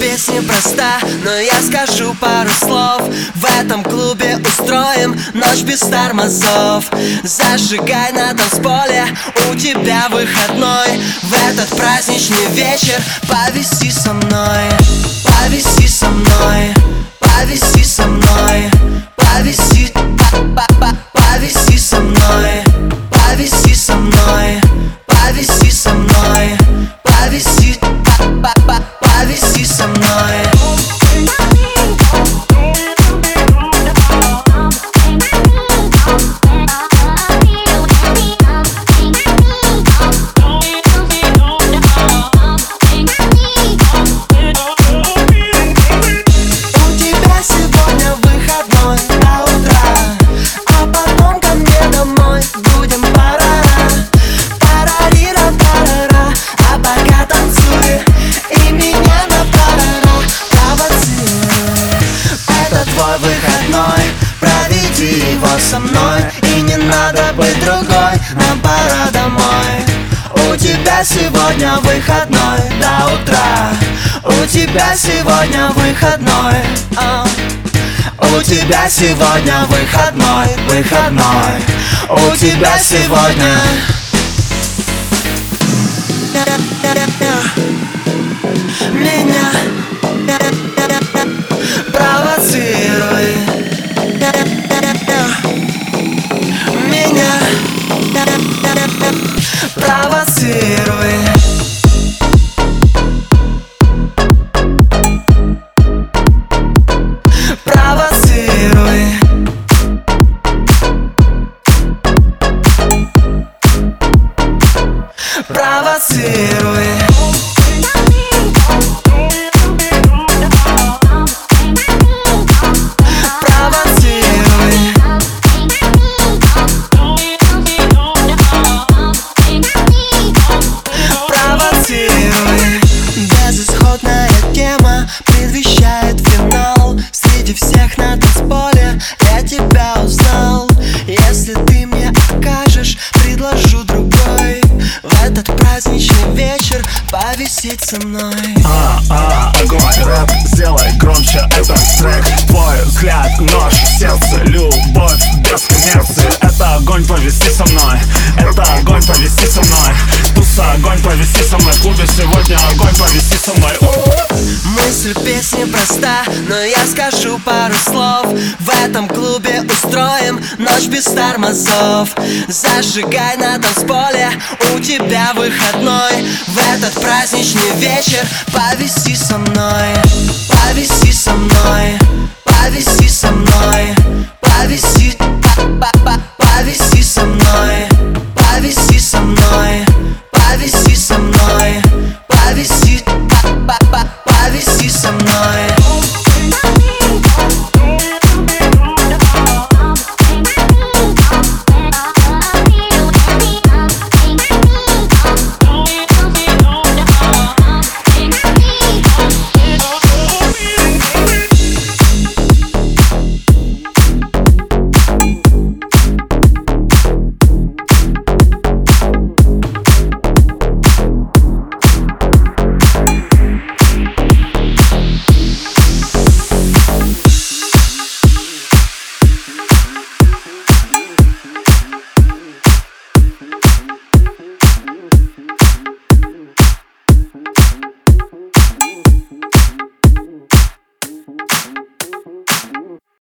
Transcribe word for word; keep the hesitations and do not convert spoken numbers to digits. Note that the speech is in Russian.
Песня проста, но я скажу пару слов. В этом клубе устроим ночь без тормозов. Зажигай на танцполе, у тебя выходной. В этот праздничный вечер повиси со мной, повиси со мной, повиси со мной, повиси, повиси со мной, повиси со мной, повиси со мной, повиси. Повиси со мной. Выходной, проведи его со мной, и не надо быть другой, нам пора домой. У тебя сегодня выходной до утра, у тебя сегодня выходной, а. У тебя сегодня выходной, выходной, у тебя сегодня. Меня провоцируй, меня провоцируй. Провоцируй, провоцируй. Безысходная тема предвещает финал. Среди всех на танцполе я тебя узнал. Если ты мне откажешь, предложу другой. В этот праздничный вечер повисеть со мной. А, а, огонь, рэп, сделай громче этот трек. Твой взгляд, нож, сердце, любовь без коммерции. Это огонь, повиси со мной. Это огонь, повиси со мной. Туса, огонь, повиси со мной. В клубе сегодня огонь, повиси со мной. Мысль песни проста, но я скажу пару слов. В этом клубе устроим ночь без тормозов. Зажигай на танцполе, у тебя выходной. В этот праздничный вечер повиси со мной, повиси со мной, повиси со мной, повиси, повиси со мной, повиси со мной, повиси со мной.